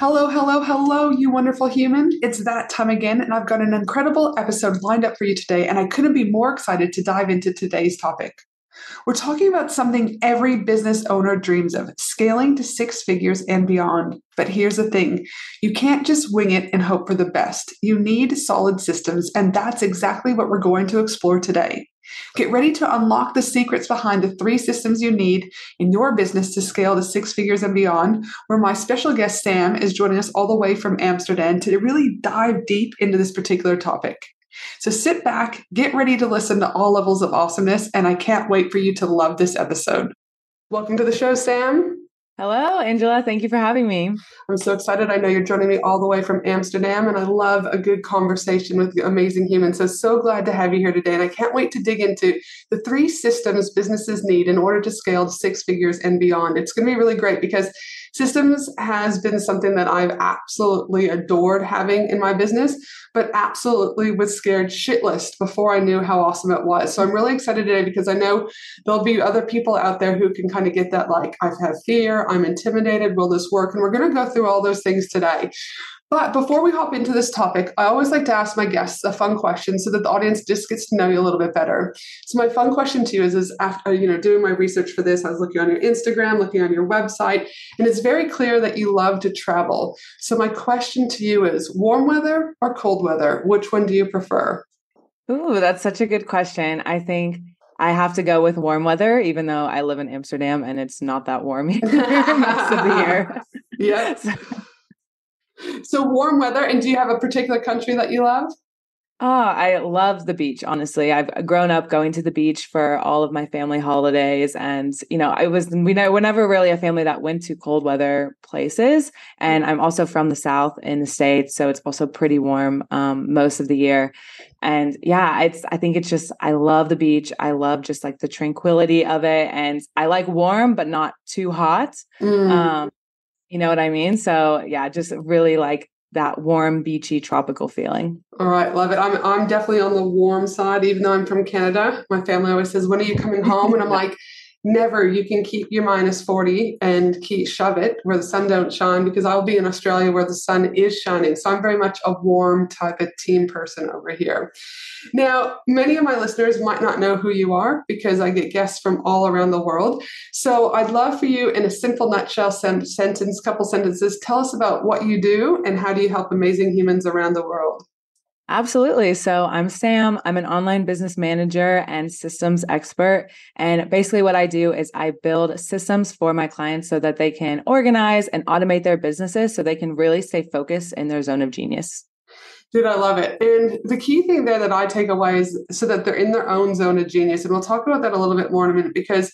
Hello, hello, hello, you wonderful human. It's that time again, and I've got an incredible episode lined up for you today, and I couldn't be more excited to dive into today's topic. We're talking about something every business owner dreams of, scaling to six figures and beyond. But here's the thing, you can't just wing it and hope for the best. You need solid systems, and that's exactly what we're going to explore today. Get ready to unlock the secrets behind the three systems you need in your business to scale to six figures and beyond, where my special guest, Sam, is joining us all the way from Amsterdam to really dive deep into this particular topic. So sit back, get ready to listen to all levels of awesomeness, and I can't wait for you to love this episode. Welcome to the show, Sam. Hello, Angela. Thank you for having me. I'm so excited. I know you're joining me all the way from Amsterdam, and I love a good conversation with amazing humans. So glad to have you here today. And I can't wait to dig into the three systems businesses need in order to scale to six figures and beyond. It's going to be really great because systems has been something that I've absolutely adored having in my business, but absolutely was scared shitless before I knew how awesome it was. So I'm really excited today because I know there'll be other people out there who can kind of get that, like, I've had fear, I'm intimidated, will this work? And we're going to go through all those things today. But before we hop into this topic, I always like to ask my guests a fun question so that the audience just gets to know you a little bit better. So my fun question to you is after, doing my research for this, I was looking on your Instagram, looking on your website, and it's very clear that you love to travel. So my question to you is, warm weather or cold weather? Which one do you prefer? Ooh, that's such a good question. I think I have to go with warm weather, even though I live in Amsterdam and it's not that warm most of the year. Yeah. So warm weather. And do you have a particular country that you love? Oh, I love the beach. Honestly, I've grown up going to the beach for all of my family holidays. And, we're never really a family that went to cold weather places. And I'm also from the South in the States. So it's also pretty warm most of the year. And yeah, I love the beach. I love just like the tranquility of it. And I like warm, but not too hot. You know what I mean? So yeah, just really like that warm, beachy, tropical feeling. All right. Love it. I'm definitely on the warm side, even though I'm from Canada. My family always says, when are you coming home? And I'm like, never. You can keep your minus 40 and shove it where the sun don't shine, because I'll be in Australia where the sun is shining. So I'm very much a warm type of team person over here. Now, many of my listeners might not know who you are because I get guests from all around the world. So I'd love for you, in a simple nutshell couple sentences, tell us about what you do and how do you help amazing humans around the world? Absolutely. So I'm Sam. I'm an online business manager and systems expert. And basically what I do is I build systems for my clients so that they can organize and automate their businesses so they can really stay focused in their zone of genius. Dude, I love it. And the key thing there that I take away is so that they're in their own zone of genius. And we'll talk about that a little bit more in a minute, because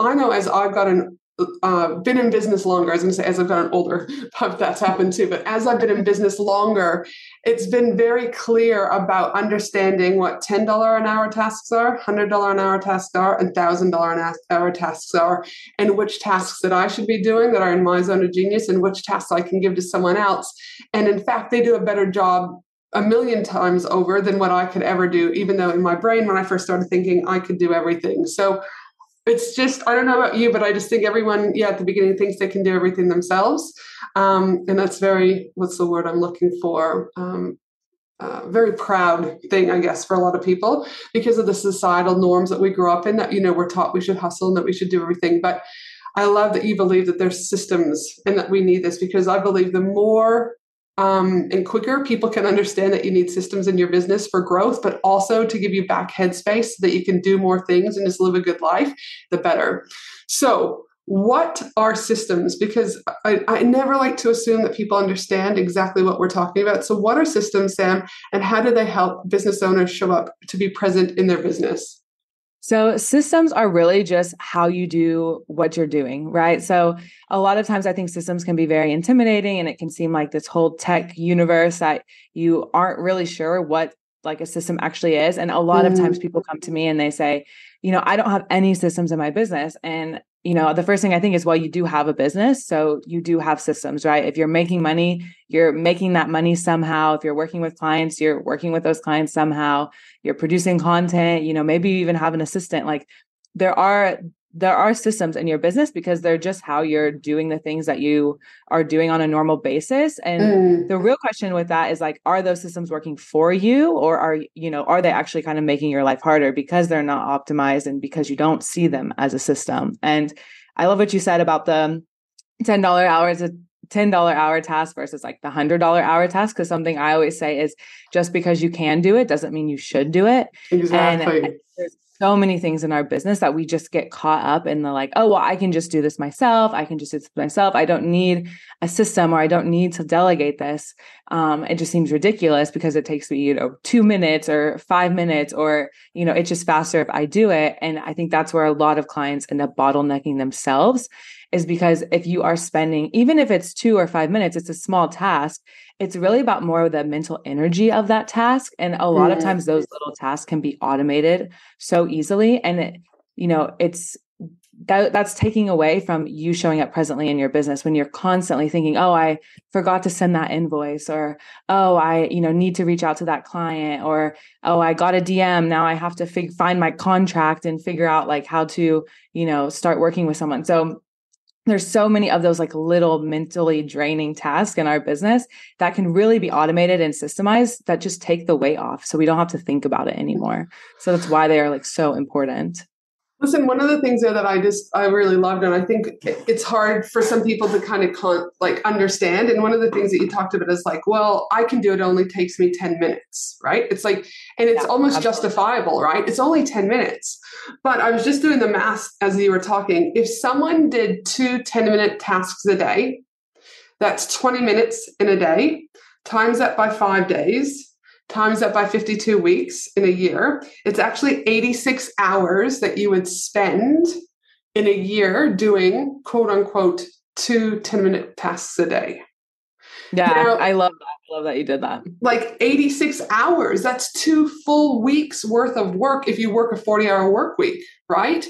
I know as I've gotten been in business longer, as I've gotten older, that's happened too. But as I've been in business longer, it's been very clear about understanding what $10 an hour tasks are, $100 an hour tasks are, and $1,000 an hour tasks are, and which tasks that I should be doing that are in my zone of genius and which tasks I can give to someone else. And in fact, they do a better job a million times over than what I could ever do, even though in my brain, when I first started thinking, I could do everything. So It's just, I don't know about you, but I just think everyone, at the beginning thinks they can do everything themselves. And that's very, what's the word I'm looking for? Very proud thing, I guess, for a lot of people because of the societal norms that we grew up in that, you know, we're taught we should hustle and that we should do everything. But I love that you believe that there's systems and that we need this because I believe the more and quicker people can understand that you need systems in your business for growth, but also to give you back headspace so that you can do more things and just live a good life, the better. So what are systems? Because I never like to assume that people understand exactly what we're talking about. So what are systems, Sam, and how do they help business owners show up to be present in their business? So systems are really just how you do what you're doing, right? So a lot of times I think systems can be very intimidating and it can seem like this whole tech universe that you aren't really sure what like a system actually is. And a lot of times people come to me and they say, you know, I don't have any systems in my business. And, you know, the first thing I think is, well, you do have a business. So you do have systems, right? If you're making money, you're making that money somehow. If you're working with clients, you're working with those clients somehow. You're producing content, you know, maybe you even have an assistant. Like there are systems in your business because they're just how you're doing the things that you are doing on a normal basis. And the real question with that is like, are those systems working for you or are they actually kind of making your life harder because they're not optimized and because you don't see them as a system? And I love what you said about the $10 hour task versus like the $100 hour task. Cause something I always say is just because you can do it doesn't mean you should do it. Exactly. And there's so many things in our business that we just get caught up in the like, oh, well, I can just do this myself. I don't need a system or I don't need to delegate this. It just seems ridiculous because it takes me, 2 minutes or 5 minutes or, it's just faster if I do it. And I think that's where a lot of clients end up bottlenecking themselves is because if you are spending, even if it's 2 or 5 minutes, it's a small task. It's really about more of the mental energy of that task. And a lot of times those little tasks can be automated so easily. And that's taking away from you showing up presently in your business when you're constantly thinking, oh, I forgot to send that invoice or, oh, I, need to reach out to that client or, oh, I got a DM. Now I have to find my contract and figure out like how to, start working with someone. So there's so many of those like little mentally draining tasks in our business that can really be automated and systemized that just take the weight off. So we don't have to think about it anymore. So that's why they are like so important. Listen, one of the things there that I really loved, and I think it's hard for some people to kind of understand. And one of the things that you talked about is like, well, I can do it. It only takes me 10 minutes, right? It's like, and it's almost justifiable, right? It's only 10 minutes. But I was just doing the math as you were talking. If someone did 2 10-minute tasks a day, that's 20 minutes in a day, times that by 5 days, times that by 52 weeks in a year, it's actually 86 hours that you would spend in a year doing quote unquote 2 10-minute tasks a day. Yeah, I love that. I love that you did that. Like 86 hours, that's 2 full weeks worth of work if you work a 40-hour work week, right?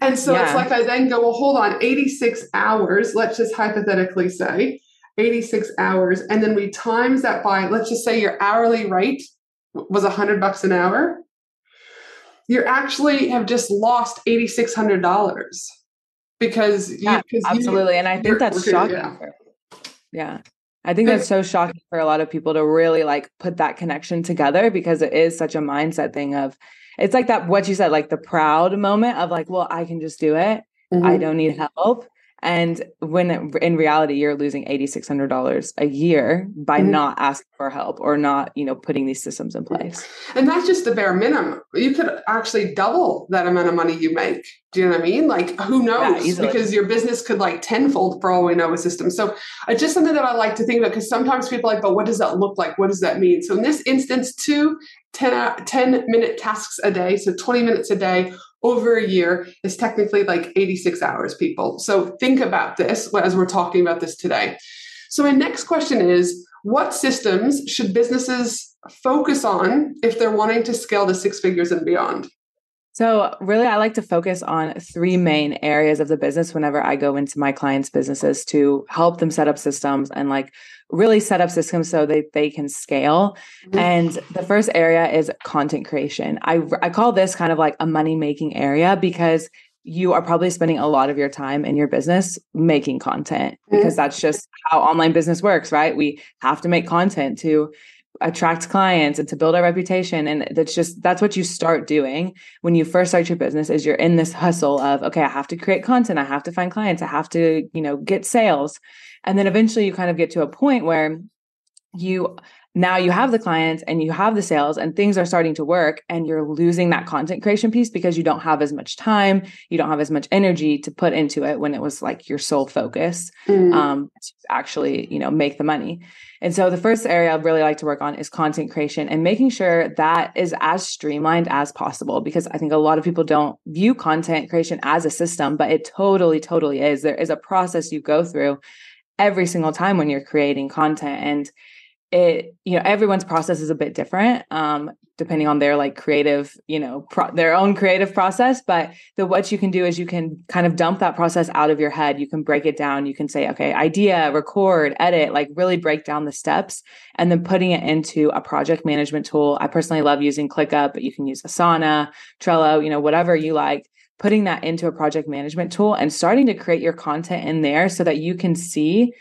And so it's like I then go, well, hold on, 86 hours, let's just hypothetically say, 86 hours. And then we times that by, let's just say your hourly rate was $100 an hour. You actually have just lost $8,600 because absolutely. And I think that's shocking. Yeah. I think that's so shocking for a lot of people to really like put that connection together because it is such a mindset thing of, it's like that, what you said, like the proud moment of like, well, I can just do it. Mm-hmm. I don't need help. And when in reality, you're losing $8,600 a year by not asking for help or not, putting these systems in place. And that's just the bare minimum. You could actually double that amount of money you make. Do you know what I mean? Like, who knows? Yeah, because your business could like tenfold for all we know with systems. So it's just something that I like to think about because sometimes people are like, but what does that look like? What does that mean? So in this instance, 2 10-minute tasks a day, so 20 minutes a day, over a year is technically like 86 hours, people. So think about this as we're talking about this today. So my next question is, what systems should businesses focus on if they're wanting to scale to 6 figures and beyond? So really, I like to focus on 3 main areas of the business whenever I go into my clients' businesses to help them set up systems and like really set up systems so that they can scale. And the first area is content creation. I call this kind of like a money-making area because you are probably spending a lot of your time in your business making content, because that's just how online business works, right? We have to make content to attract clients and to build our reputation. And that's what you start doing when you first start your business, is you're in this hustle of, okay, I have to create content. I have to find clients. I have to, get sales. And then eventually you kind of get to a point where now you have the clients and you have the sales and things are starting to work, and you're losing that content creation piece because you don't have as much time, you don't have as much energy to put into it when it was like your sole focus, to actually, make the money. And so the first area I'd really like to work on is content creation and making sure that is as streamlined as possible, because I think a lot of people don't view content creation as a system, but it totally, totally is. There is a process you go through every single time when you're creating content, and it, everyone's process is a bit different, depending on their creative, their own creative process. But what you can do is you can kind of dump that process out of your head. You can break it down. You can say, okay, idea, record, edit, really break down the steps, and then putting it into a project management tool. I personally love using ClickUp, but you can use Asana, Trello, whatever you like, putting that into a project management tool and starting to create your content in there so that you can see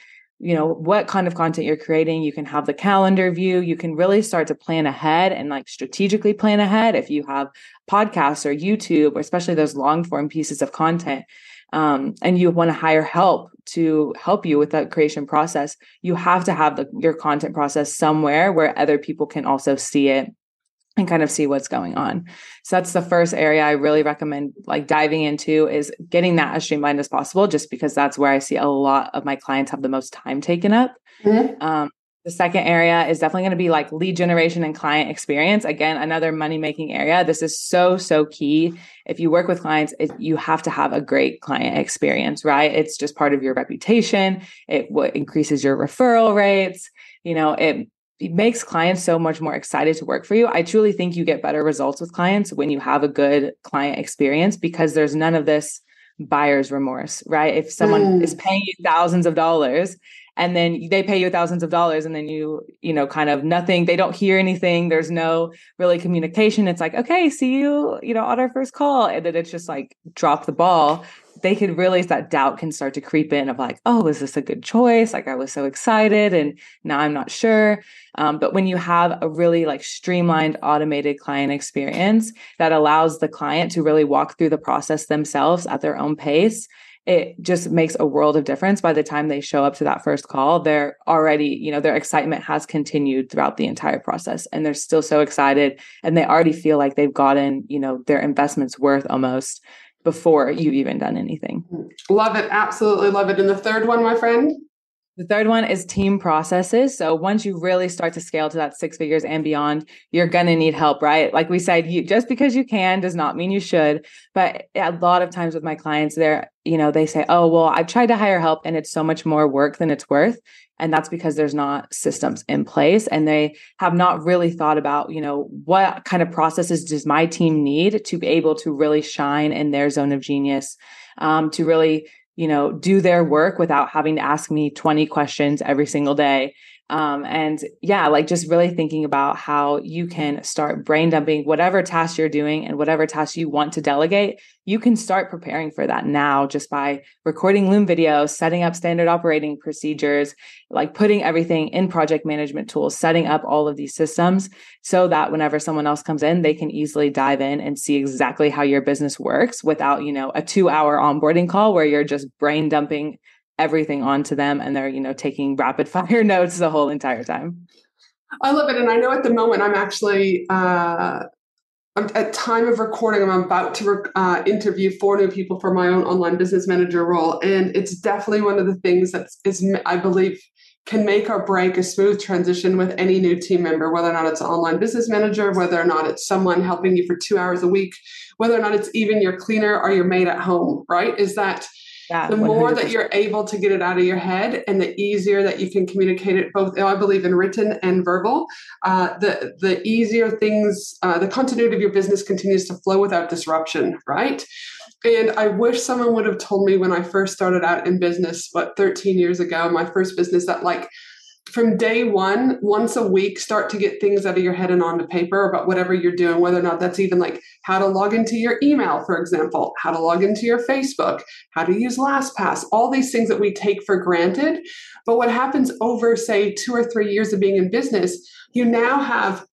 what kind of content you're creating. You can have the calendar view. You can really start to plan ahead and strategically plan ahead if you have podcasts or YouTube, or especially those long form pieces of content. And you want to hire help to help you with that creation process. You have to have your content process somewhere where other people can also see it and kind of see what's going on. So that's the first area I really recommend diving into, is getting that as streamlined as possible, just because that's where I see a lot of my clients have the most time taken up. Mm-hmm. The second area is definitely going to be lead generation and client experience. Again, another money-making area. This is so, so key. If you work with clients, you have to have a great client experience, right? It's just part of your reputation. It increases your referral rates. It makes clients so much more excited to work for you. I truly think you get better results with clients when you have a good client experience, because there's none of this buyer's remorse, right? If someone is paying you thousands of dollars, and then they pay you thousands of dollars, and then nothing, they don't hear anything. There's no really communication. It's okay, see you, on our first call. And then it's just drop the ball. They could realize that doubt can start to creep in of oh, is this a good choice? I was so excited and now I'm not sure. But when you have a really streamlined, automated client experience that allows the client to really walk through the process themselves at their own pace, it just makes a world of difference. By the time they show up to that first call, they're already, their excitement has continued throughout the entire process, and they're still so excited, and they already feel like they've gotten, their investment's worth almost before you've even done anything. Love it. Absolutely love it. And the third one, my friend? The third one is team processes. So once you really start to scale to that 6 figures and beyond, you're going to need help, right? Like we said, just because you can does not mean you should. But a lot of times with my clients, they say, oh, well, I've tried to hire help and it's so much more work than it's worth. And that's because there's not systems in place, and they have not really thought about, what kind of processes does my team need to be able to really shine in their zone of genius, to really, do their work without having to ask me 20 questions every single day. Just really thinking about how you can start brain dumping whatever tasks you're doing and whatever tasks you want to delegate. You can start preparing for that now just by recording Loom videos, setting up standard operating procedures, putting everything in project management tools, setting up all of these systems so that whenever someone else comes in, they can easily dive in and see exactly how your business works without, a 2-hour onboarding call where you're just brain dumping everything onto them, and they're, taking rapid fire notes the whole entire time. I love it. And I know at the moment I'm actually, at time of recording, I'm about to interview 4 new people for my own online business manager role. And it's definitely one of the things that is, I believe, can make or break a smooth transition with any new team member, whether or not it's an online business manager, whether or not it's someone helping you for 2 hours a week, whether or not it's even your cleaner or your maid at home, right? Is that, yeah, the 100%. More that you're able to get it out of your head, and the easier that you can communicate it, both, I believe, in written and verbal, the easier things, the continuity of your business continues to flow without disruption, right? And I wish someone would have told me when I first started out in business, 13 years ago, my first business, that from day one, once a week, start to get things out of your head and onto paper about whatever you're doing, whether or not that's even like how to log into your email, for example, how to log into your Facebook, how to use LastPass, all these things that we take for granted. But what happens over, say, 2 or 3 years of being in business, you now have,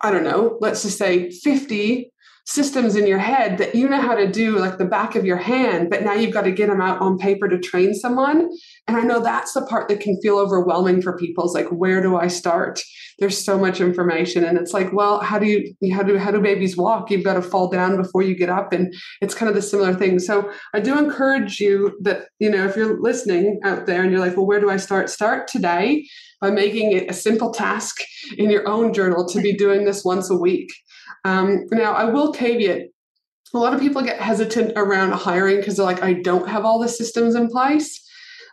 I don't know, let's just say 50 systems in your head that you know how to do like the back of your hand, but now you've got to get them out on paper to train someone. And I know that's the part that can feel overwhelming for people. It's like, where do I start? There's so much information. And it's like, well, how do babies walk? You've got to fall down before you get up. And it's kind of the similar thing. So I do encourage you that, you know, if you're listening out there and you're like, well, where do I start? Start today by making it a simple task in your own journal to be doing this once a week. Now, I will caveat, a lot of people get hesitant around hiring because they're like, I don't have all the systems in place.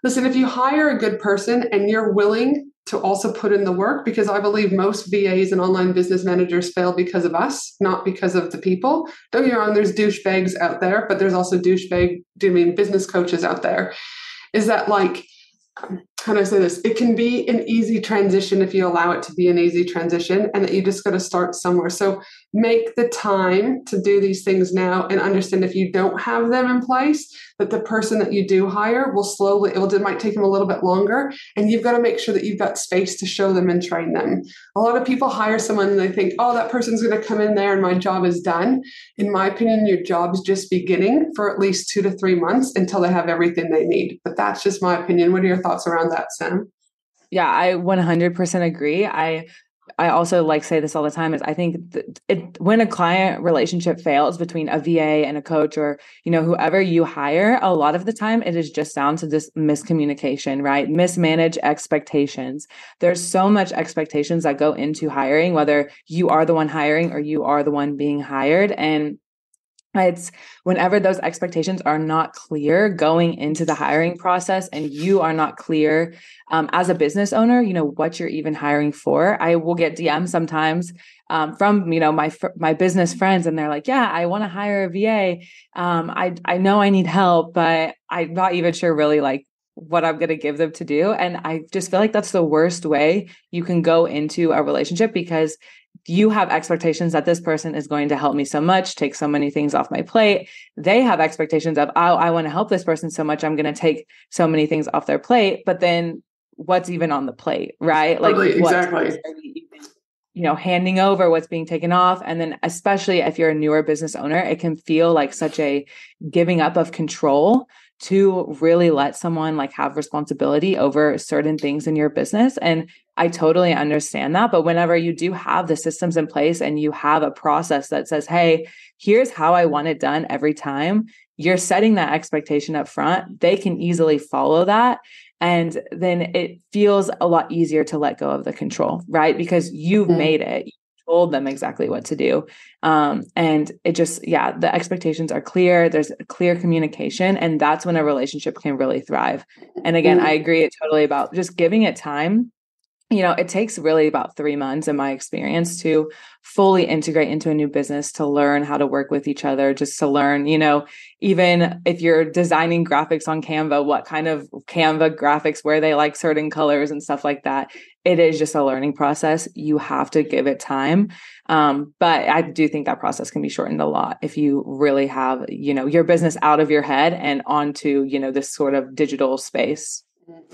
Listen, if you hire a good person and you're willing to also put in the work, because I believe most VAs and online business managers fail because of us, not because of the people. Don't get me wrong, there's douchebags out there, but there's also business coaches out there. Is that like, how do I say this? It can be an easy transition if you allow it to be an easy transition, and that you just got to start somewhere. So make the time to do these things now, and understand if you don't have them in place, that the person that you do hire will slowly, it might take them a little bit longer, and you've got to make sure that you've got space to show them and train them. A lot of people hire someone and they think, oh, that person's going to come in there and my job is done. In my opinion, your job's just beginning for at least 2 to 3 months until they have everything they need. But that's just my opinion. What are your thoughts around that, Sam? Yeah, I 100% agree. I also like say this all the time is I think when a client relationship fails between a VA and a coach or, you know, whoever you hire, a lot of the time it is just down to this miscommunication, right? Mismanage expectations. There's so much expectations that go into hiring, whether you are the one hiring or you are the one being hired. And it's whenever those expectations are not clear going into the hiring process and you are not clear as a business owner, you know, what you're even hiring for. I will get DMs sometimes from, you know, my business friends, and they're like, yeah, I want to hire a VA. I know I need help, but I'm not even sure really like what I'm going to give them to do. And I just feel like that's the worst way you can go into a relationship, because you have expectations that this person is going to help me so much, take so many things off my plate. They have expectations of, oh, I want to help this person so much, I'm going to take so many things off their plate. But then what's even on the plate, right? Like totally, exactly. You know, handing over what's being taken off. And then especially if you're a newer business owner, it can feel like such a giving up of control to really let someone like have responsibility over certain things in your business. And I totally understand that. But whenever you do have the systems in place and you have a process that says, hey, here's how I want it done every time, you're setting that expectation up front. They can easily follow that. And then it feels a lot easier to let go of the control, right? Because you've made it. Told them exactly what to do. And it just, yeah, the expectations are clear. There's clear communication. And that's when a relationship can really thrive. And again, I agree totally about just giving it time. You know, it takes really about 3 months in my experience to fully integrate into a new business, to learn how to work with each other, just to learn, you know, even if you're designing graphics on Canva, what kind of Canva graphics, where they like certain colors and stuff like that. It is just a learning process. You have to give it time. But I do think that process can be shortened a lot if you really have, you know, your business out of your head and onto, you know, this sort of digital space.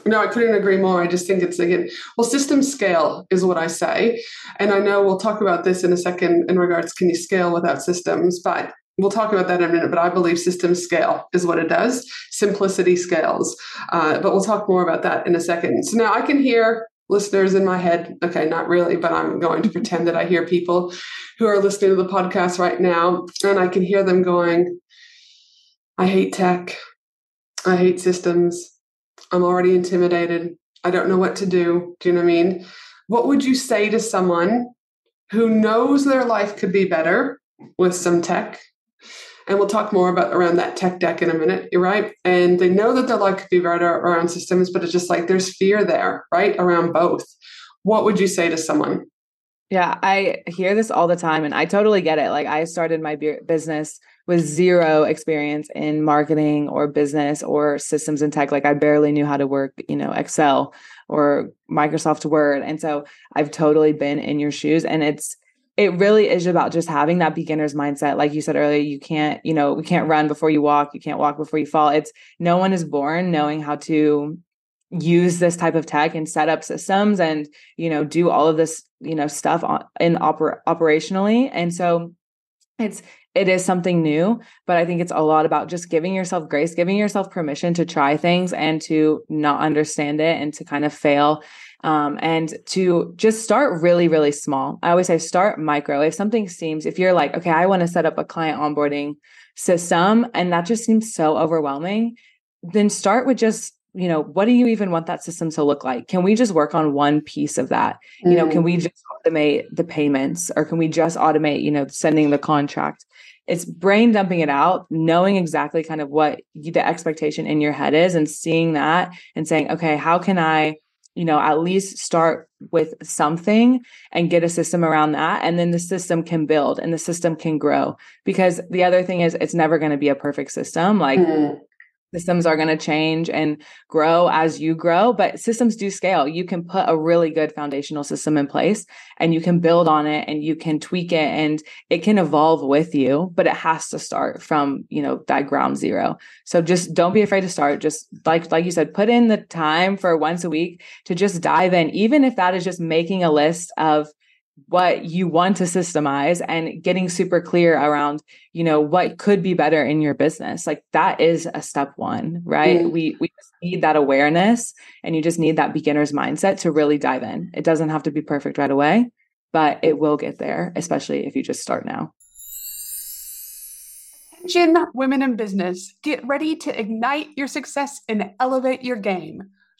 No, I couldn't agree more. I just think it's, again, well, system scale is what I say. And I know we'll talk about this in a second in regards, can you scale without systems? But we'll talk about that in a minute. But I believe system scale is what it does. Simplicity scales. But we'll talk more about that in a second. So now I can hear listeners in my head. Okay, not really, but I'm going to pretend that I hear people who are listening to the podcast right now. And I can hear them going, I hate tech. I hate systems. I'm already intimidated. I don't know what to do. Do you know what I mean? What would you say to someone who knows their life could be better with some tech? And we'll talk more about around that tech deck in a minute. You're right. And they know that their life could be better around systems, but it's just like there's fear there, right? Around both. What would you say to someone? Yeah, I hear this all the time and I totally get it. Like I started my business with zero experience in marketing or business or systems and tech. Like I barely knew how to work, you know, Excel or Microsoft Word. And so I've totally been in your shoes, and it really is about just having that beginner's mindset. Like you said earlier, we can't run before you walk. You can't walk before you fall. No one is born knowing how to use this type of tech and set up systems and, do all of this, stuff operationally. And so it is something new, but I think it's a lot about just giving yourself grace, giving yourself permission to try things and to not understand it and to kind of fail. And to just start really, really small. I always say start micro. If you're like, okay, I want to set up a client onboarding system, and that just seems so overwhelming, then start with just, what do you even want that system to look like? Can we just work on one piece of that? Mm-hmm. Can we just automate the payments, or can we just automate, sending the contract? It's brain dumping it out, knowing exactly kind of what the expectation in your head is and seeing that and saying, okay, how can I, at least start with something and get a system around that. And then the system can build and the system can grow, because the other thing is it's never going to be a perfect system. Systems are going to change and grow as you grow, but systems do scale. You can put a really good foundational system in place and you can build on it and you can tweak it and it can evolve with you, but it has to start from, that ground zero. So just don't be afraid to start. Just like you said, put in the time for once a week to just dive in, even if that is just making a list of what you want to systemize and getting super clear around, what could be better in your business. Like that is a step one, right? Mm-hmm. We just need that awareness, and you just need that beginner's mindset to really dive in. It doesn't have to be perfect right away, but it will get there, especially if you just start now. Attention, women in business, get ready to ignite your success and elevate your game.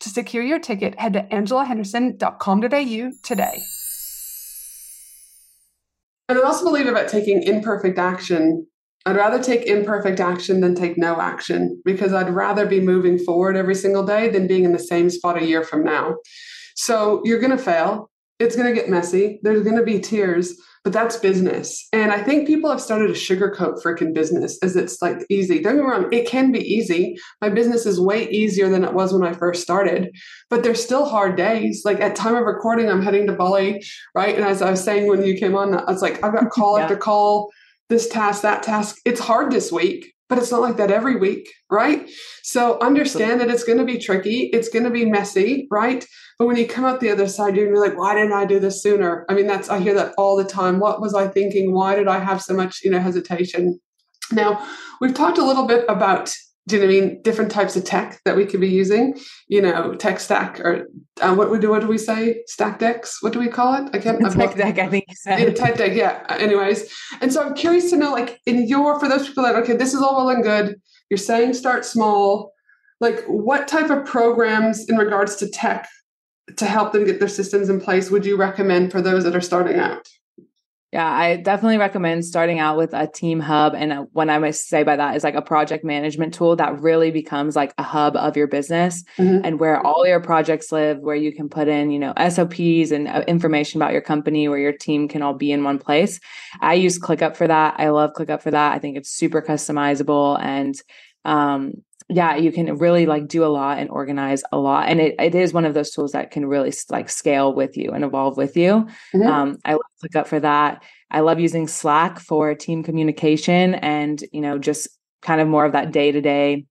To secure your ticket, head to angelahenderson.com.au today. And I also believe about taking imperfect action. I'd rather take imperfect action than take no action, because I'd rather be moving forward every single day than being in the same spot a year from now. So you're going to fail. It's going to get messy. There's going to be tears, but that's business. And I think people have started to sugarcoat freaking business as it's like easy. Don't get me wrong. It can be easy. My business is way easier than it was when I first started, but there's still hard days. Like at time of recording, I'm heading to Bali, right? And as I was saying, when you came on, I was like, I've got call after call, this task, that task. It's hard this week, but it's not like that every week, right? So understand that it's going to be tricky. It's going to be messy, right? But when you come out the other side, you're going to be like, why didn't I do this sooner? I mean, I hear that all the time. What was I thinking? Why did I have so much, hesitation? Now, we've talked a little bit about, different types of tech that we could be using, tech stack or what do we say? Stack decks? What do we call it? Tech deck, I think you said. Yeah, tech deck, yeah. Anyways. And so I'm curious to know, for those people that, okay, this is all well and good. You're saying start small. What type of programs in regards to tech to help them get their systems in place would you recommend for those that are starting out? Yeah, I definitely recommend starting out with a team hub. And what I must say by that is like a project management tool that really becomes like a hub of your business, mm-hmm. and where all your projects live, where you can put in, SOPs and information about your company, where your team can all be in one place. I use ClickUp for that. I love ClickUp for that. I think it's super customizable, and, you can really do a lot and organize a lot. And it is one of those tools that can really scale with you and evolve with you. Mm-hmm. I love ClickUp for that. I love using Slack for team communication and, just kind of more of that day-to-day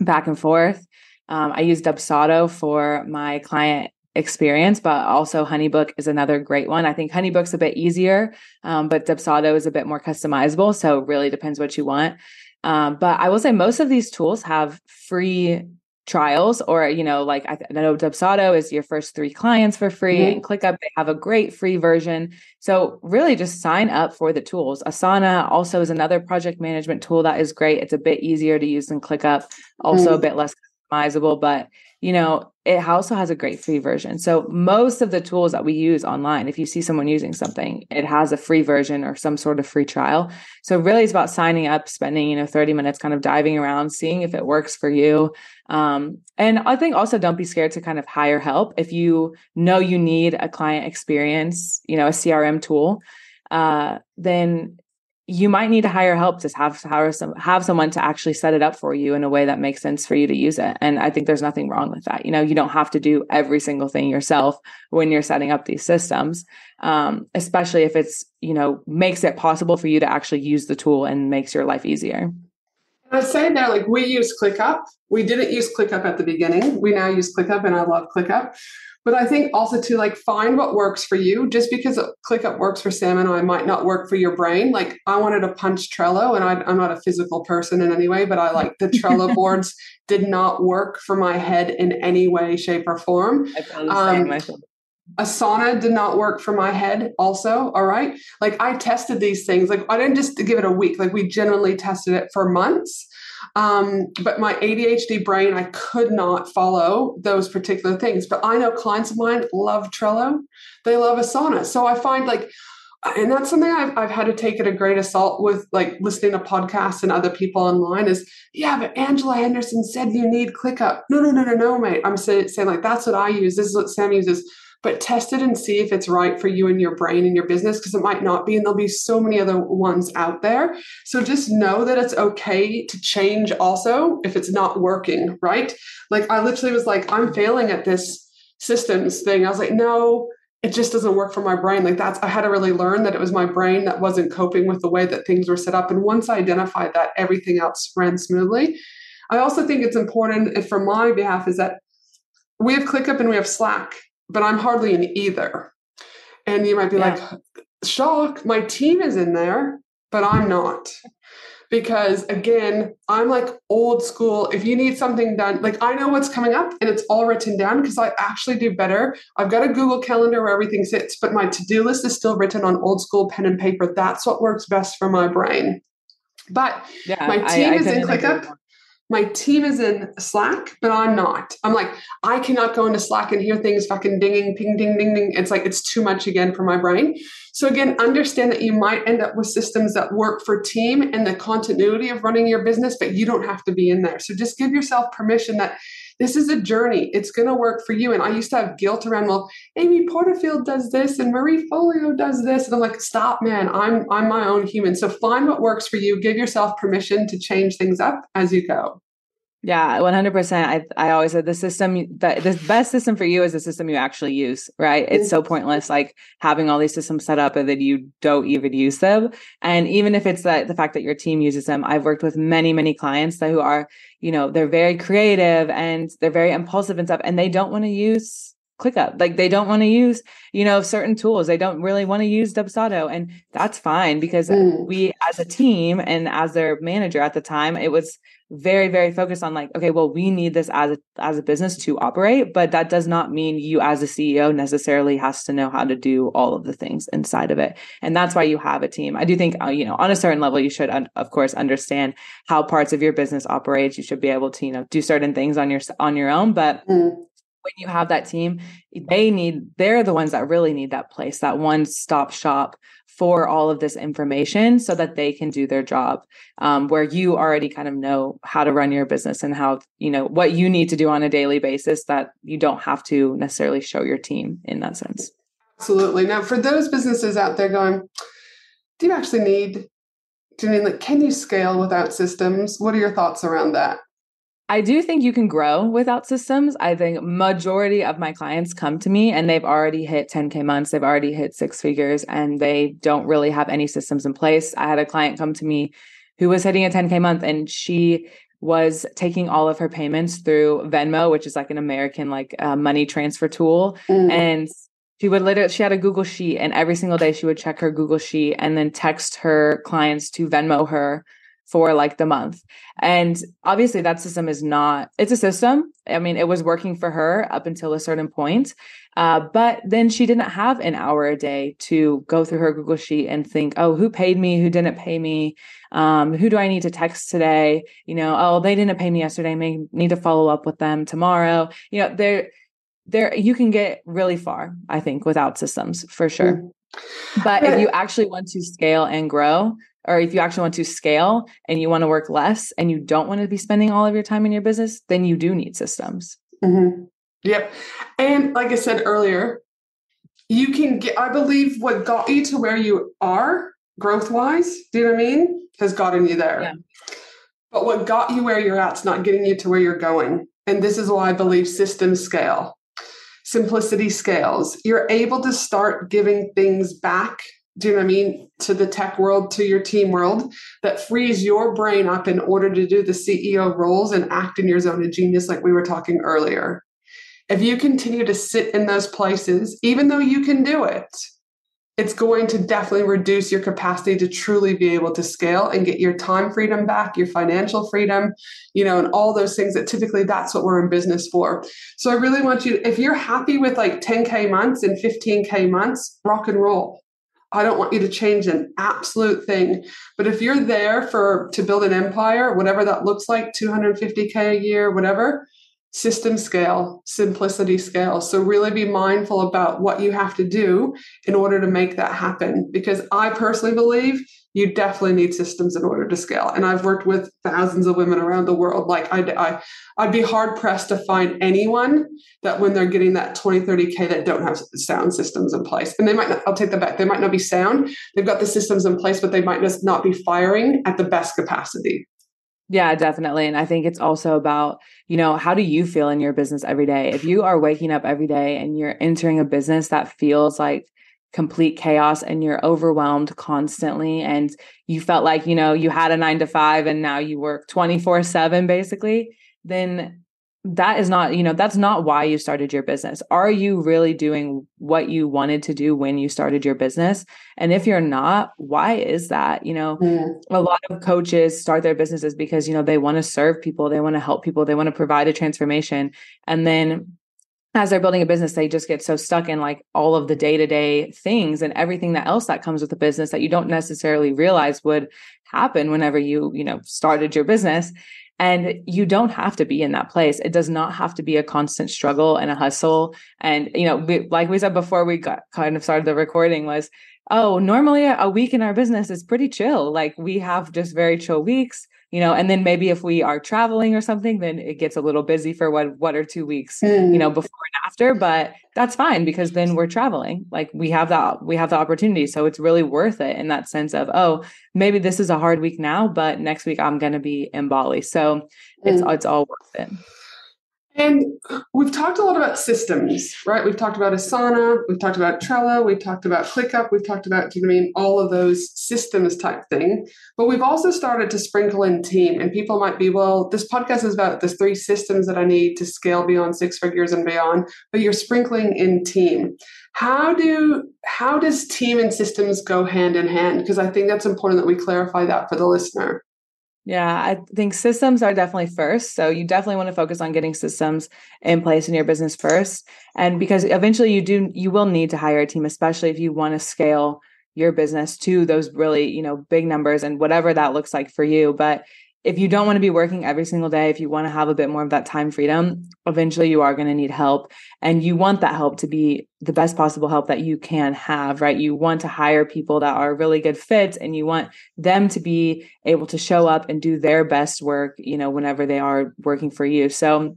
back and forth. I use Dubsado for my client experience, but also HoneyBook is another great one. I think HoneyBook's a bit easier, but Dubsado is a bit more customizable. So it really depends what you want. But I will say most of these tools have free trials, or, you know, like I know Dubsado is your first 3 clients for free, and ClickUp, they have a great free version. So really just sign up for the tools. Asana also is another project management tool that is great. It's a bit easier to use than ClickUp, also a bit less customizable, but you know, it also has a great free version. So most of the tools that we use online, if you see someone using something, it has a free version or some sort of free trial. So really it's about signing up, spending, you know, 30 minutes kind of diving around, seeing if it works for you. And I think also don't be scared to kind of hire help. If you know you need a client experience, you know, a CRM tool, then you might need to hire help to have someone to actually set it up for you in a way that makes sense for you to use it. And I think there's nothing wrong with that. You know, you don't have to do every single thing yourself when you're setting up these systems, especially if it's, you know, makes it possible for you to actually use the tool and makes your life easier. And I say that, like, we use ClickUp. We didn't use ClickUp at the beginning. We now use ClickUp, and I love ClickUp. But I think also to like find what works for you. Just because ClickUp works for Sam and I might not work for your brain. Like I wanted to punch Trello, and I'm not a physical person in any way, but I like the Trello boards did not work for my head in any way, shape, or form. I found the same. Asana did not work for my head also. All right. Like I tested these things. Like I didn't just give it a week. Like we generally tested it for months. But my ADHD brain, I could not follow those particular things. But I know clients of mine love Trello. They love Asana. So I find like, and that's something I've had to take at a great assault with, like listening to podcasts and other people online is, yeah, but Angela Henderson said you need ClickUp. No, mate. I'm saying like, that's what I use. This is what Sam uses. But test it and see if it's right for you and your brain and your business, because it might not be. And there'll be so many other ones out there. So just know that it's okay to change also if it's not working, right? Like I literally was like, I'm failing at this systems thing. I was like, no, it just doesn't work for my brain. Like I had to really learn that it was my brain that wasn't coping with the way that things were set up. And once I identified that, everything else ran smoothly. I also think it's important for my behalf is that we have ClickUp and we have Slack. But I'm hardly in either. And you might be like, shock, my team is in there, but I'm not. Because again, I'm like old school. If you need something done, like I know what's coming up and it's all written down because I actually do better. I've got a Google calendar where everything sits, but my to-do list is still written on old school pen and paper. That's what works best for my brain. But my team is in ClickUp. My team is in Slack, but I'm not. I'm like, I cannot go into Slack and hear things fucking dinging, ping, ding, ding, ding. It's like, it's too much again for my brain. So again, understand that you might end up with systems that work for team and the continuity of running your business, but you don't have to be in there. So just give yourself permission that this is a journey. It's going to work for you. And I used to have guilt around, well, Amy Porterfield does this and Marie Forleo does this. And I'm like, stop, man, I'm my own human. So find what works for you. Give yourself permission to change things up as you go. Yeah, 100%. I always said the best system for you is the system you actually use, right? It's so pointless, like having all these systems set up and then you don't even use them. And even if it's the fact that your team uses them, I've worked with many, many clients who are, you know, they're very creative and they're very impulsive and stuff, and they don't want to use ClickUp. Like they don't want to use, you know, certain tools. They don't really want to use Dubsado. And that's fine because we as a team and as their manager at the time, it was very, very focused on like, okay, well, we need this as a business to operate, but that does not mean you as a CEO necessarily has to know how to do all of the things inside of it. And that's why you have a team. I do think, you know, on a certain level, you should, of course, understand how parts of your business operates. You should be able to, you know, do certain things on your own, but when you have that team, they're the ones that really need that place, that one-stop shop for all of this information so that they can do their job, where you already kind of know how to run your business and how, you know, what you need to do on a daily basis that you don't have to necessarily show your team in that sense. Absolutely. Now, for those businesses out there going, can you scale without systems? What are your thoughts around that? I do think you can grow without systems. I think majority of my clients come to me and they've already hit 10K months. They've already hit 6 figures and they don't really have any systems in place. I had a client come to me who was hitting a 10K month and she was taking all of her payments through Venmo, which is like an American money transfer tool. Mm. And she would literally, she had a Google Sheet, and every single day she would check her Google Sheet and then text her clients to Venmo her for like the month. And obviously that system is not, it's a system. I mean, it was working for her up until a certain point. But then she didn't have an hour a day to go through her Google Sheet and think, oh, who paid me? Who didn't pay me? Who do I need to text today? You know, oh, they didn't pay me yesterday. I may need to follow up with them tomorrow. You know, there you can get really far, I think, without systems for sure. Mm-hmm. But if you actually want to scale and grow, or if you actually want to scale and you want to work less and you don't want to be spending all of your time in your business, then you do need systems. Mm-hmm. Yep. And like I said earlier, you can get, I believe what got you to where you are growth-wise, do you know what I mean, has gotten you there. Yeah. But what got you where you're at is not getting you to where you're going. And this is why I believe systems scale. Simplicity scales. You're able to start giving things back, do you know what I mean, to the tech world, to your team world, that frees your brain up in order to do the CEO roles and act in your zone of genius like we were talking earlier. If you continue to sit in those places, even though you can do it, it's going to definitely reduce your capacity to truly be able to scale and get your time freedom back, your financial freedom, you know, and all those things that typically that's what we're in business for. So I really want you, if you're happy with like 10K months and 15K months, rock and roll. I don't want you to change an absolute thing. But if you're there to build an empire, whatever that looks like, 250K a year, whatever, system scale, simplicity scale. So really be mindful about what you have to do in order to make that happen. Because I personally believe you definitely need systems in order to scale. And I've worked with thousands of women around the world. Like I'd be hard pressed to find anyone that when they're getting that 20, 30K that don't have sound systems in place. And they might not, I'll take that back. They might not be sound. They've got the systems in place, but they might just not be firing at the best capacity. Yeah, definitely. And I think it's also about, you know, how do you feel in your business every day? If you are waking up every day and you're entering a business that feels like complete chaos and you're overwhelmed constantly and you felt like, you know, you had a 9 to 5 and now you work 24/7 basically, then that is not, you know, that's not why you started your business. Are you really doing what you wanted to do when you started your business? And if you're not, why is that? You know, a lot of coaches start their businesses because, you know, they want to serve people, they want to help people, they want to provide a transformation. And then as they're building a business, they just get so stuck in like all of the day-to-day things and everything that else that comes with a business that you don't necessarily realize would happen whenever you know, started your business. And you don't have to be in that place. It does not have to be a constant struggle and a hustle. And, you know, like we said before we got kind of started the recording was, oh, normally a week in our business is pretty chill. Like we have just very chill weeks, you know, and then maybe if we are traveling or something, then it gets a little busy for one or two weeks, you know, before and after, but that's fine because then we're traveling. Like we have the opportunity. So it's really worth it in that sense of, oh, maybe this is a hard week now, but next week I'm going to be in Bali. So it's all worth it. And we've talked a lot about systems, right? We've talked about Asana, we've talked about Trello, we've talked about ClickUp, we've talked about, do you know what I mean, all of those systems type thing. But we've also started to sprinkle in team, and people might be, well, this podcast is about the 3 systems that I need to scale beyond 6 figures and beyond, but you're sprinkling in team. How does team and systems go hand in hand? Because I think that's important that we clarify that for the listener. Yeah, I think systems are definitely first. So you definitely want to focus on getting systems in place in your business first. And because eventually you will need to hire a team, especially if you want to scale your business to those really, you know, big numbers and whatever that looks like for you. But if you don't want to be working every single day, if you want to have a bit more of that time freedom, eventually you are going to need help. And you want that help to be the best possible help that you can have, right? You want to hire people that are really good fits and you want them to be able to show up and do their best work, you know, whenever they are working for you. So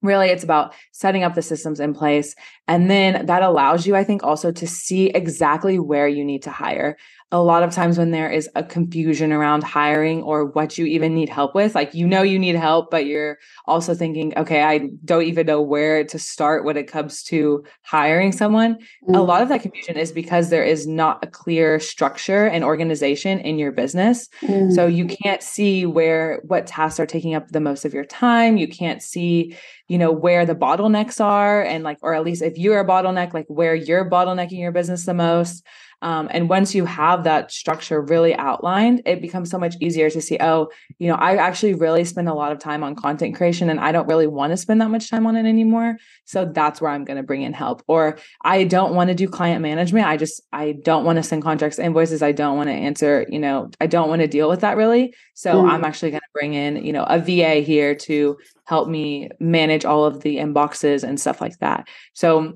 really, it's about setting up the systems in place. And then that allows you, I think, also to see exactly where you need to hire. a lot of times when there is a confusion around hiring or what you even need help with, like, you know, you need help, but you're also thinking, okay, I don't even know where to start when it comes to hiring someone. Mm-hmm. A lot of that confusion is because there is not a clear structure and organization in your business. Mm-hmm. So you can't see what tasks are taking up the most of your time. You can't see, you know, where the bottlenecks are, and like, or at least if you're a bottleneck, like where you're bottlenecking your business the most. And once you have that structure really outlined, it becomes so much easier to see, oh, you know, I actually really spend a lot of time on content creation and I don't really want to spend that much time on it anymore. So that's where I'm going to bring in help. Or I don't want to do client management. I don't want to send contracts, invoices. I don't want to answer, you know, I don't want to deal with that really. So I'm actually going to bring in, you know, a VA here to help me manage all of the inboxes and stuff like that. So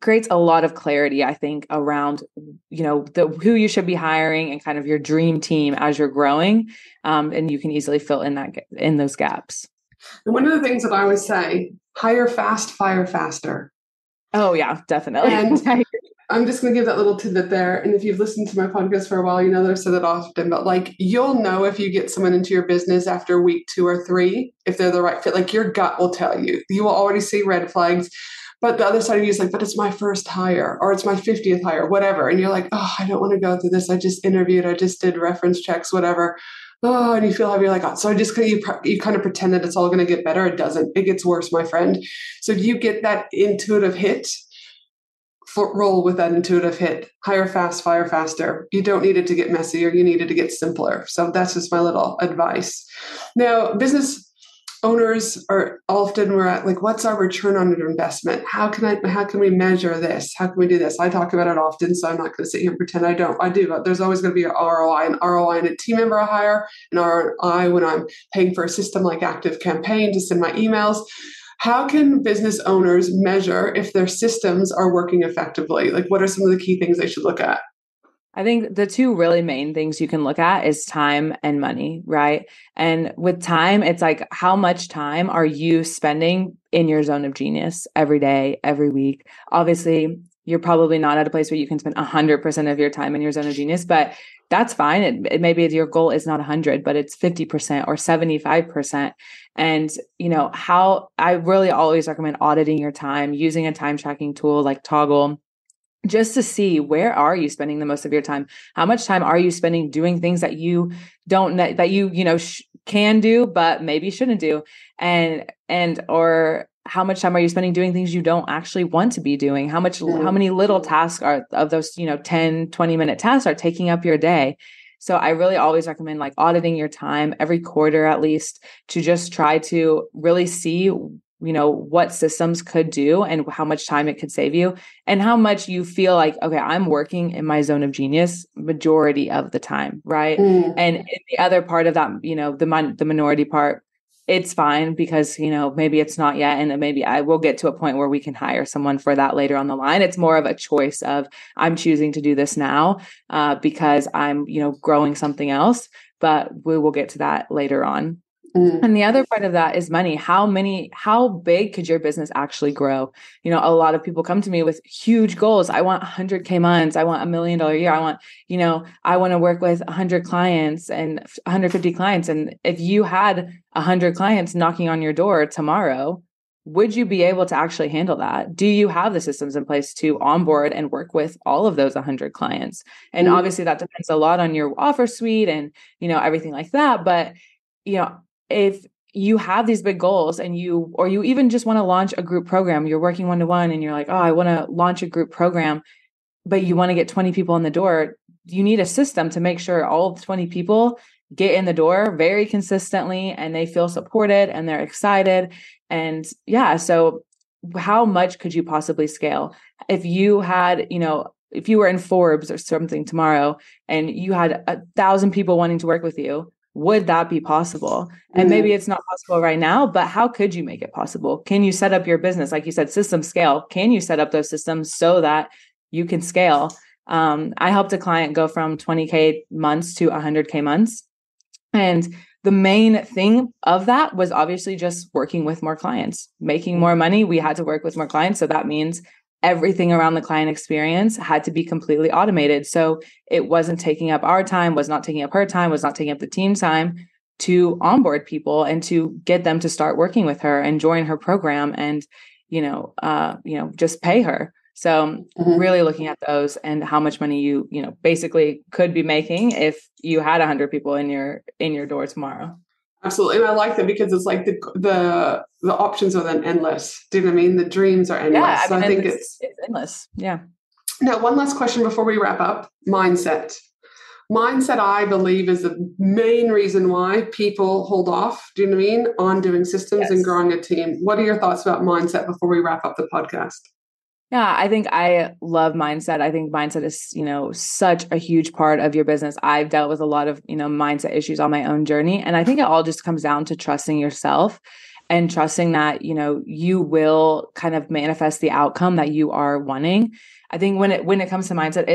creates a lot of clarity, I think, around, you know, who you should be hiring and kind of your dream team as you're growing. And you can easily fill in those gaps. And one of the things that I always say, hire fast, fire faster. Oh yeah, definitely. And I'm just going to give that little tidbit there. And if you've listened to my podcast for a while, you know that I've said that often, but like, you'll know if you get someone into your business after week 2 or 3, if they're the right fit, like your gut will tell you, you will already see red flags. But the other side of you is like, but it's my first hire, or it's my 50th hire, whatever. And you're like, oh, I don't want to go through this. I just interviewed. I just did reference checks, whatever. Oh, and you feel heavy. You're like, oh, so you kind of pretend that it's all going to get better. It doesn't. It gets worse, my friend. So if you get that intuitive hit, roll with that intuitive hit. Hire fast, fire faster. You don't need it to get messier. You need it to get simpler. So that's just my little advice. Now, business owners are often, we're at like, what's our return on investment? How can we measure this? How can we do this? I talk about it often, so I'm not going to sit here and pretend I don't. I do, but there's always going to be an ROI in a team member I hire, an ROI when I'm paying for a system like ActiveCampaign to send my emails. How can business owners measure if their systems are working effectively? Like, what are some of the key things they should look at? I think the two really main things you can look at is time and money, right? And with time, it's like, how much time are you spending in your zone of genius every day, every week? Obviously, you're probably not at a place where you can spend 100% of your time in your zone of genius, but that's fine. It maybe your goal is not 100, but it's 50% or 75%. And, you know, I really always recommend auditing your time, using a time tracking tool like Toggle, just to see, where are you spending the most of your time? How much time are you spending doing things that you don't, that you know, can do, but maybe shouldn't do? Or how much time are you spending doing things you don't actually want to be doing? How many little tasks are of those, you know, 10, 20 minute tasks are taking up your day? So I really always recommend like auditing your time every quarter, at least, to just try to really see, you know, what systems could do and how much time it could save you, and how much you feel like, okay, I'm working in my zone of genius majority of the time, right? Mm. And the other part of that, you know, the minority part, it's fine because, you know, maybe it's not yet. And maybe I will get to a point where we can hire someone for that later on the line. It's more of a choice of, I'm choosing to do this now because I'm, you know, growing something else, but we will get to that later on. Mm. And the other part of that is money. How big could your business actually grow? You know, a lot of people come to me with huge goals. I want 100K months. I want $1 million a year. I want to work with 100 clients and 150 clients. And if you had 100 clients knocking on your door tomorrow, would you be able to actually handle that? Do you have the systems in place to onboard and work with all of those 100 clients? And obviously that depends a lot on your offer suite and, you know, everything like that. But, you know, if you have these big goals and you even just want to launch a group program, you're working one-to-one and you're like, oh, I want to launch a group program, but you want to get 20 people in the door, you need a system to make sure all 20 people get in the door very consistently and they feel supported and they're excited. And yeah, so how much could you possibly scale? If you had, you know, if you were in Forbes or something tomorrow and you had 1,000 people wanting to work with you, would that be possible? And maybe it's not possible right now, but how could you make it possible? Can you set up your business? Like you said, system scale. Can you set up those systems so that you can scale? I helped a client go from 20K months to 100K months. And the main thing of that was obviously just working with more clients, making more money. We had to work with more clients. So that means everything around the client experience had to be completely automated. So it wasn't taking up our time, was not taking up her time, was not taking up the team's time to onboard people and to get them to start working with her and join her program and, just pay her. So really looking at those and how much money you basically could be making if you had 100 people in your door tomorrow. Absolutely. And I like that because it's like the options are then endless. Do you know what I mean? The dreams are endless. Yeah, so I think it's endless. Yeah. Now, one last question before we wrap up. Mindset. Mindset, I believe, is the main reason why people hold off, do you know what I mean, on doing systems and growing a team. What are your thoughts about mindset before we wrap up the podcast? Yeah, I think I love mindset. I think mindset is, such a huge part of your business. I've dealt with a lot of, mindset issues on my own journey. And I think it all just comes down to trusting yourself and trusting that, you will kind of manifest the outcome that you are wanting. I think when it comes to mindset,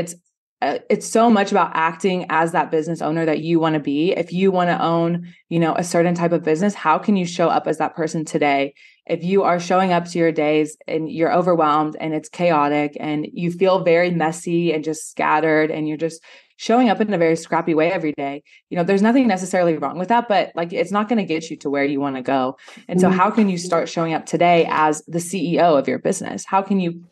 it's so much about acting as that business owner that you want to be. If you want to own, a certain type of business, how can you show up as that person today? If you are showing up to your days and you're overwhelmed and it's chaotic and you feel very messy and just scattered and you're just showing up in a very scrappy way every day, there's nothing necessarily wrong with that, but like, it's not going to get you to where you want to go. And so how can you start showing up today as the CEO of your business? How can you,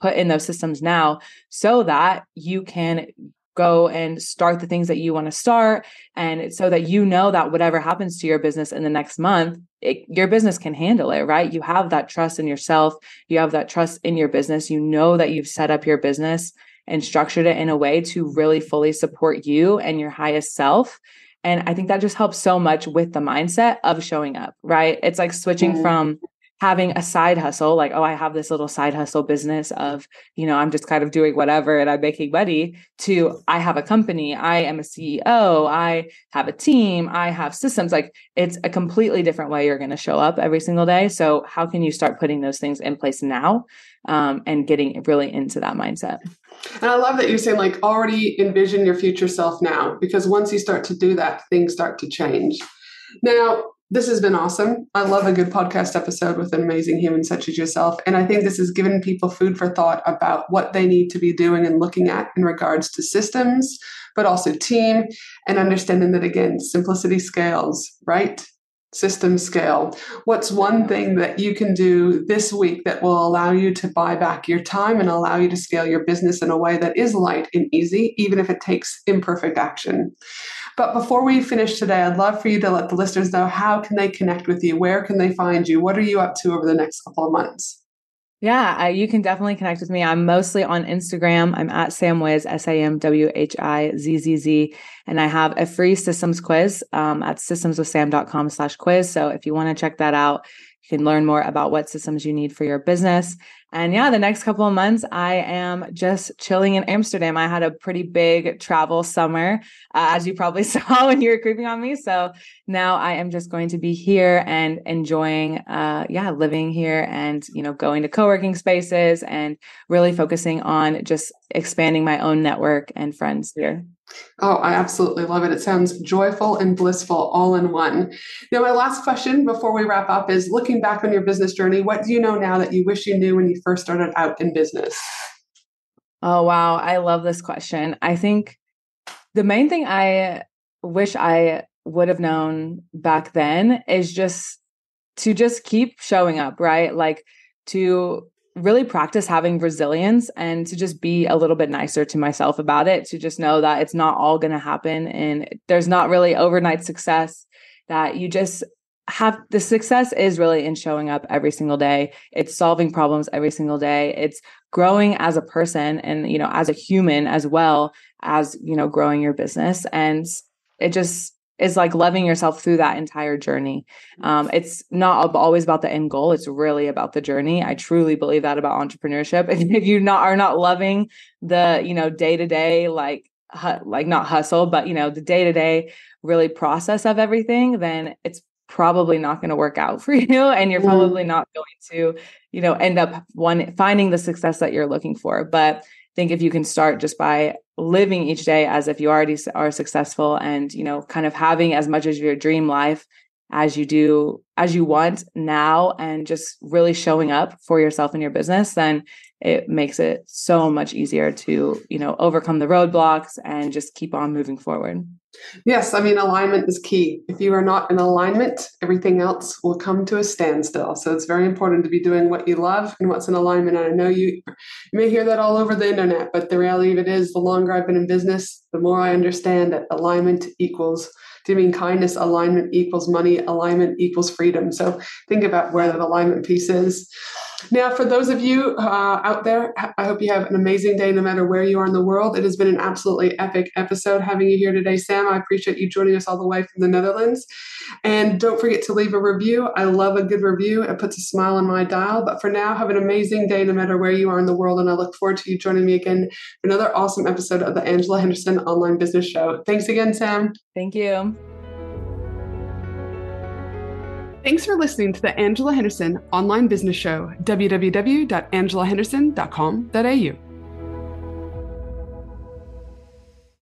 put in those systems now so that you can go and start the things that you want to start. And so that that whatever happens to your business in the next month, your business can handle it, right? You have that trust in yourself. You have that trust in your business. You know that you've set up your business and structured it in a way to really fully support you and your highest self. And I think that just helps so much with the mindset of showing up, right? It's like switching from having a side hustle, like, oh, I have this little side hustle business of, I'm just kind of doing whatever and I'm making money, to I have a company, I am a CEO, I have a team, I have systems. Like, it's a completely different way you're going to show up every single day. So how can you start putting those things in place now and getting really into that mindset? And I love that you're saying, like, already envision your future self now, because once you start to do that, things start to change. Now, this has been awesome. I love a good podcast episode with an amazing human such as yourself. And I think this has given people food for thought about what they need to be doing and looking at in regards to systems, but also team, and understanding that, again, simplicity scales, right? System scale. What's one thing that you can do this week that will allow you to buy back your time and allow you to scale your business in a way that is light and easy, even if it takes imperfect action? But before we finish today, I'd love for you to let the listeners know, how can they connect with you? Where can they find you? What are you up to over the next couple of months? Yeah, you can definitely connect with me. I'm mostly on Instagram. I'm at SamWhizz, SamWhizz. And I have a free systems quiz at systemswithsam.com/quiz. So if you want to check that out, you can learn more about what systems you need for your business. And yeah, the next couple of months, I am just chilling in Amsterdam. I had a pretty big travel summer, as you probably saw when you were creeping on me. So now I am just going to be here and enjoying, living here and, going to co-working spaces and really focusing on just expanding my own network and friends here. Oh, I absolutely love it. It sounds joyful and blissful all in one. Now, my last question before we wrap up is, looking back on your business journey, what do you know now that you wish you knew when you first started out in business? Oh, wow. I love this question. I think the main thing I wish I would have known back then is just to keep showing up, right? Like, to really practice having resilience and to just be a little bit nicer to myself about it, to just know that it's not all going to happen. And there's not really overnight success, that you just have the success is really in showing up every single day. It's solving problems every single day. It's growing as a person and, as a human, as well as, growing your business. And it just is like loving yourself through that entire journey. It's not always about the end goal. It's really about the journey. I truly believe that about entrepreneurship. If you are not loving the, day-to-day, like not hustle, but, the day-to-day really process of everything, then it's probably not going to work out for you. And you're probably not going to, end up finding the success that you're looking for. But I think if you can start just by living each day as if you already are successful and, kind of having as much of your dream life as you do, as you want now, and just really showing up for yourself and your business, then it makes it so much easier to, you know, overcome the roadblocks and just keep on moving forward. Yes. I mean, alignment is key. If you are not in alignment, everything else will come to a standstill. So it's very important to be doing what you love and what's in alignment. And I know you may hear that all over the internet, but the reality of it is the longer I've been in business, the more I understand that alignment equals doing kindness, alignment equals money, alignment equals freedom. So think about where that alignment piece is. Now, for those of you out there, I hope you have an amazing day, no matter where you are in the world. It has been an absolutely epic episode having you here today, Sam. I appreciate you joining us all the way from the Netherlands. And don't forget to leave a review. I love a good review. It puts a smile on my dial. But for now, have an amazing day, no matter where you are in the world. And I look forward to you joining me again for another awesome episode of the Angela Henderson Online Business Show. Thanks again, Sam. Thank you. Thanks for listening to the Angela Henderson Online Business Show, www.angelahenderson.com.au.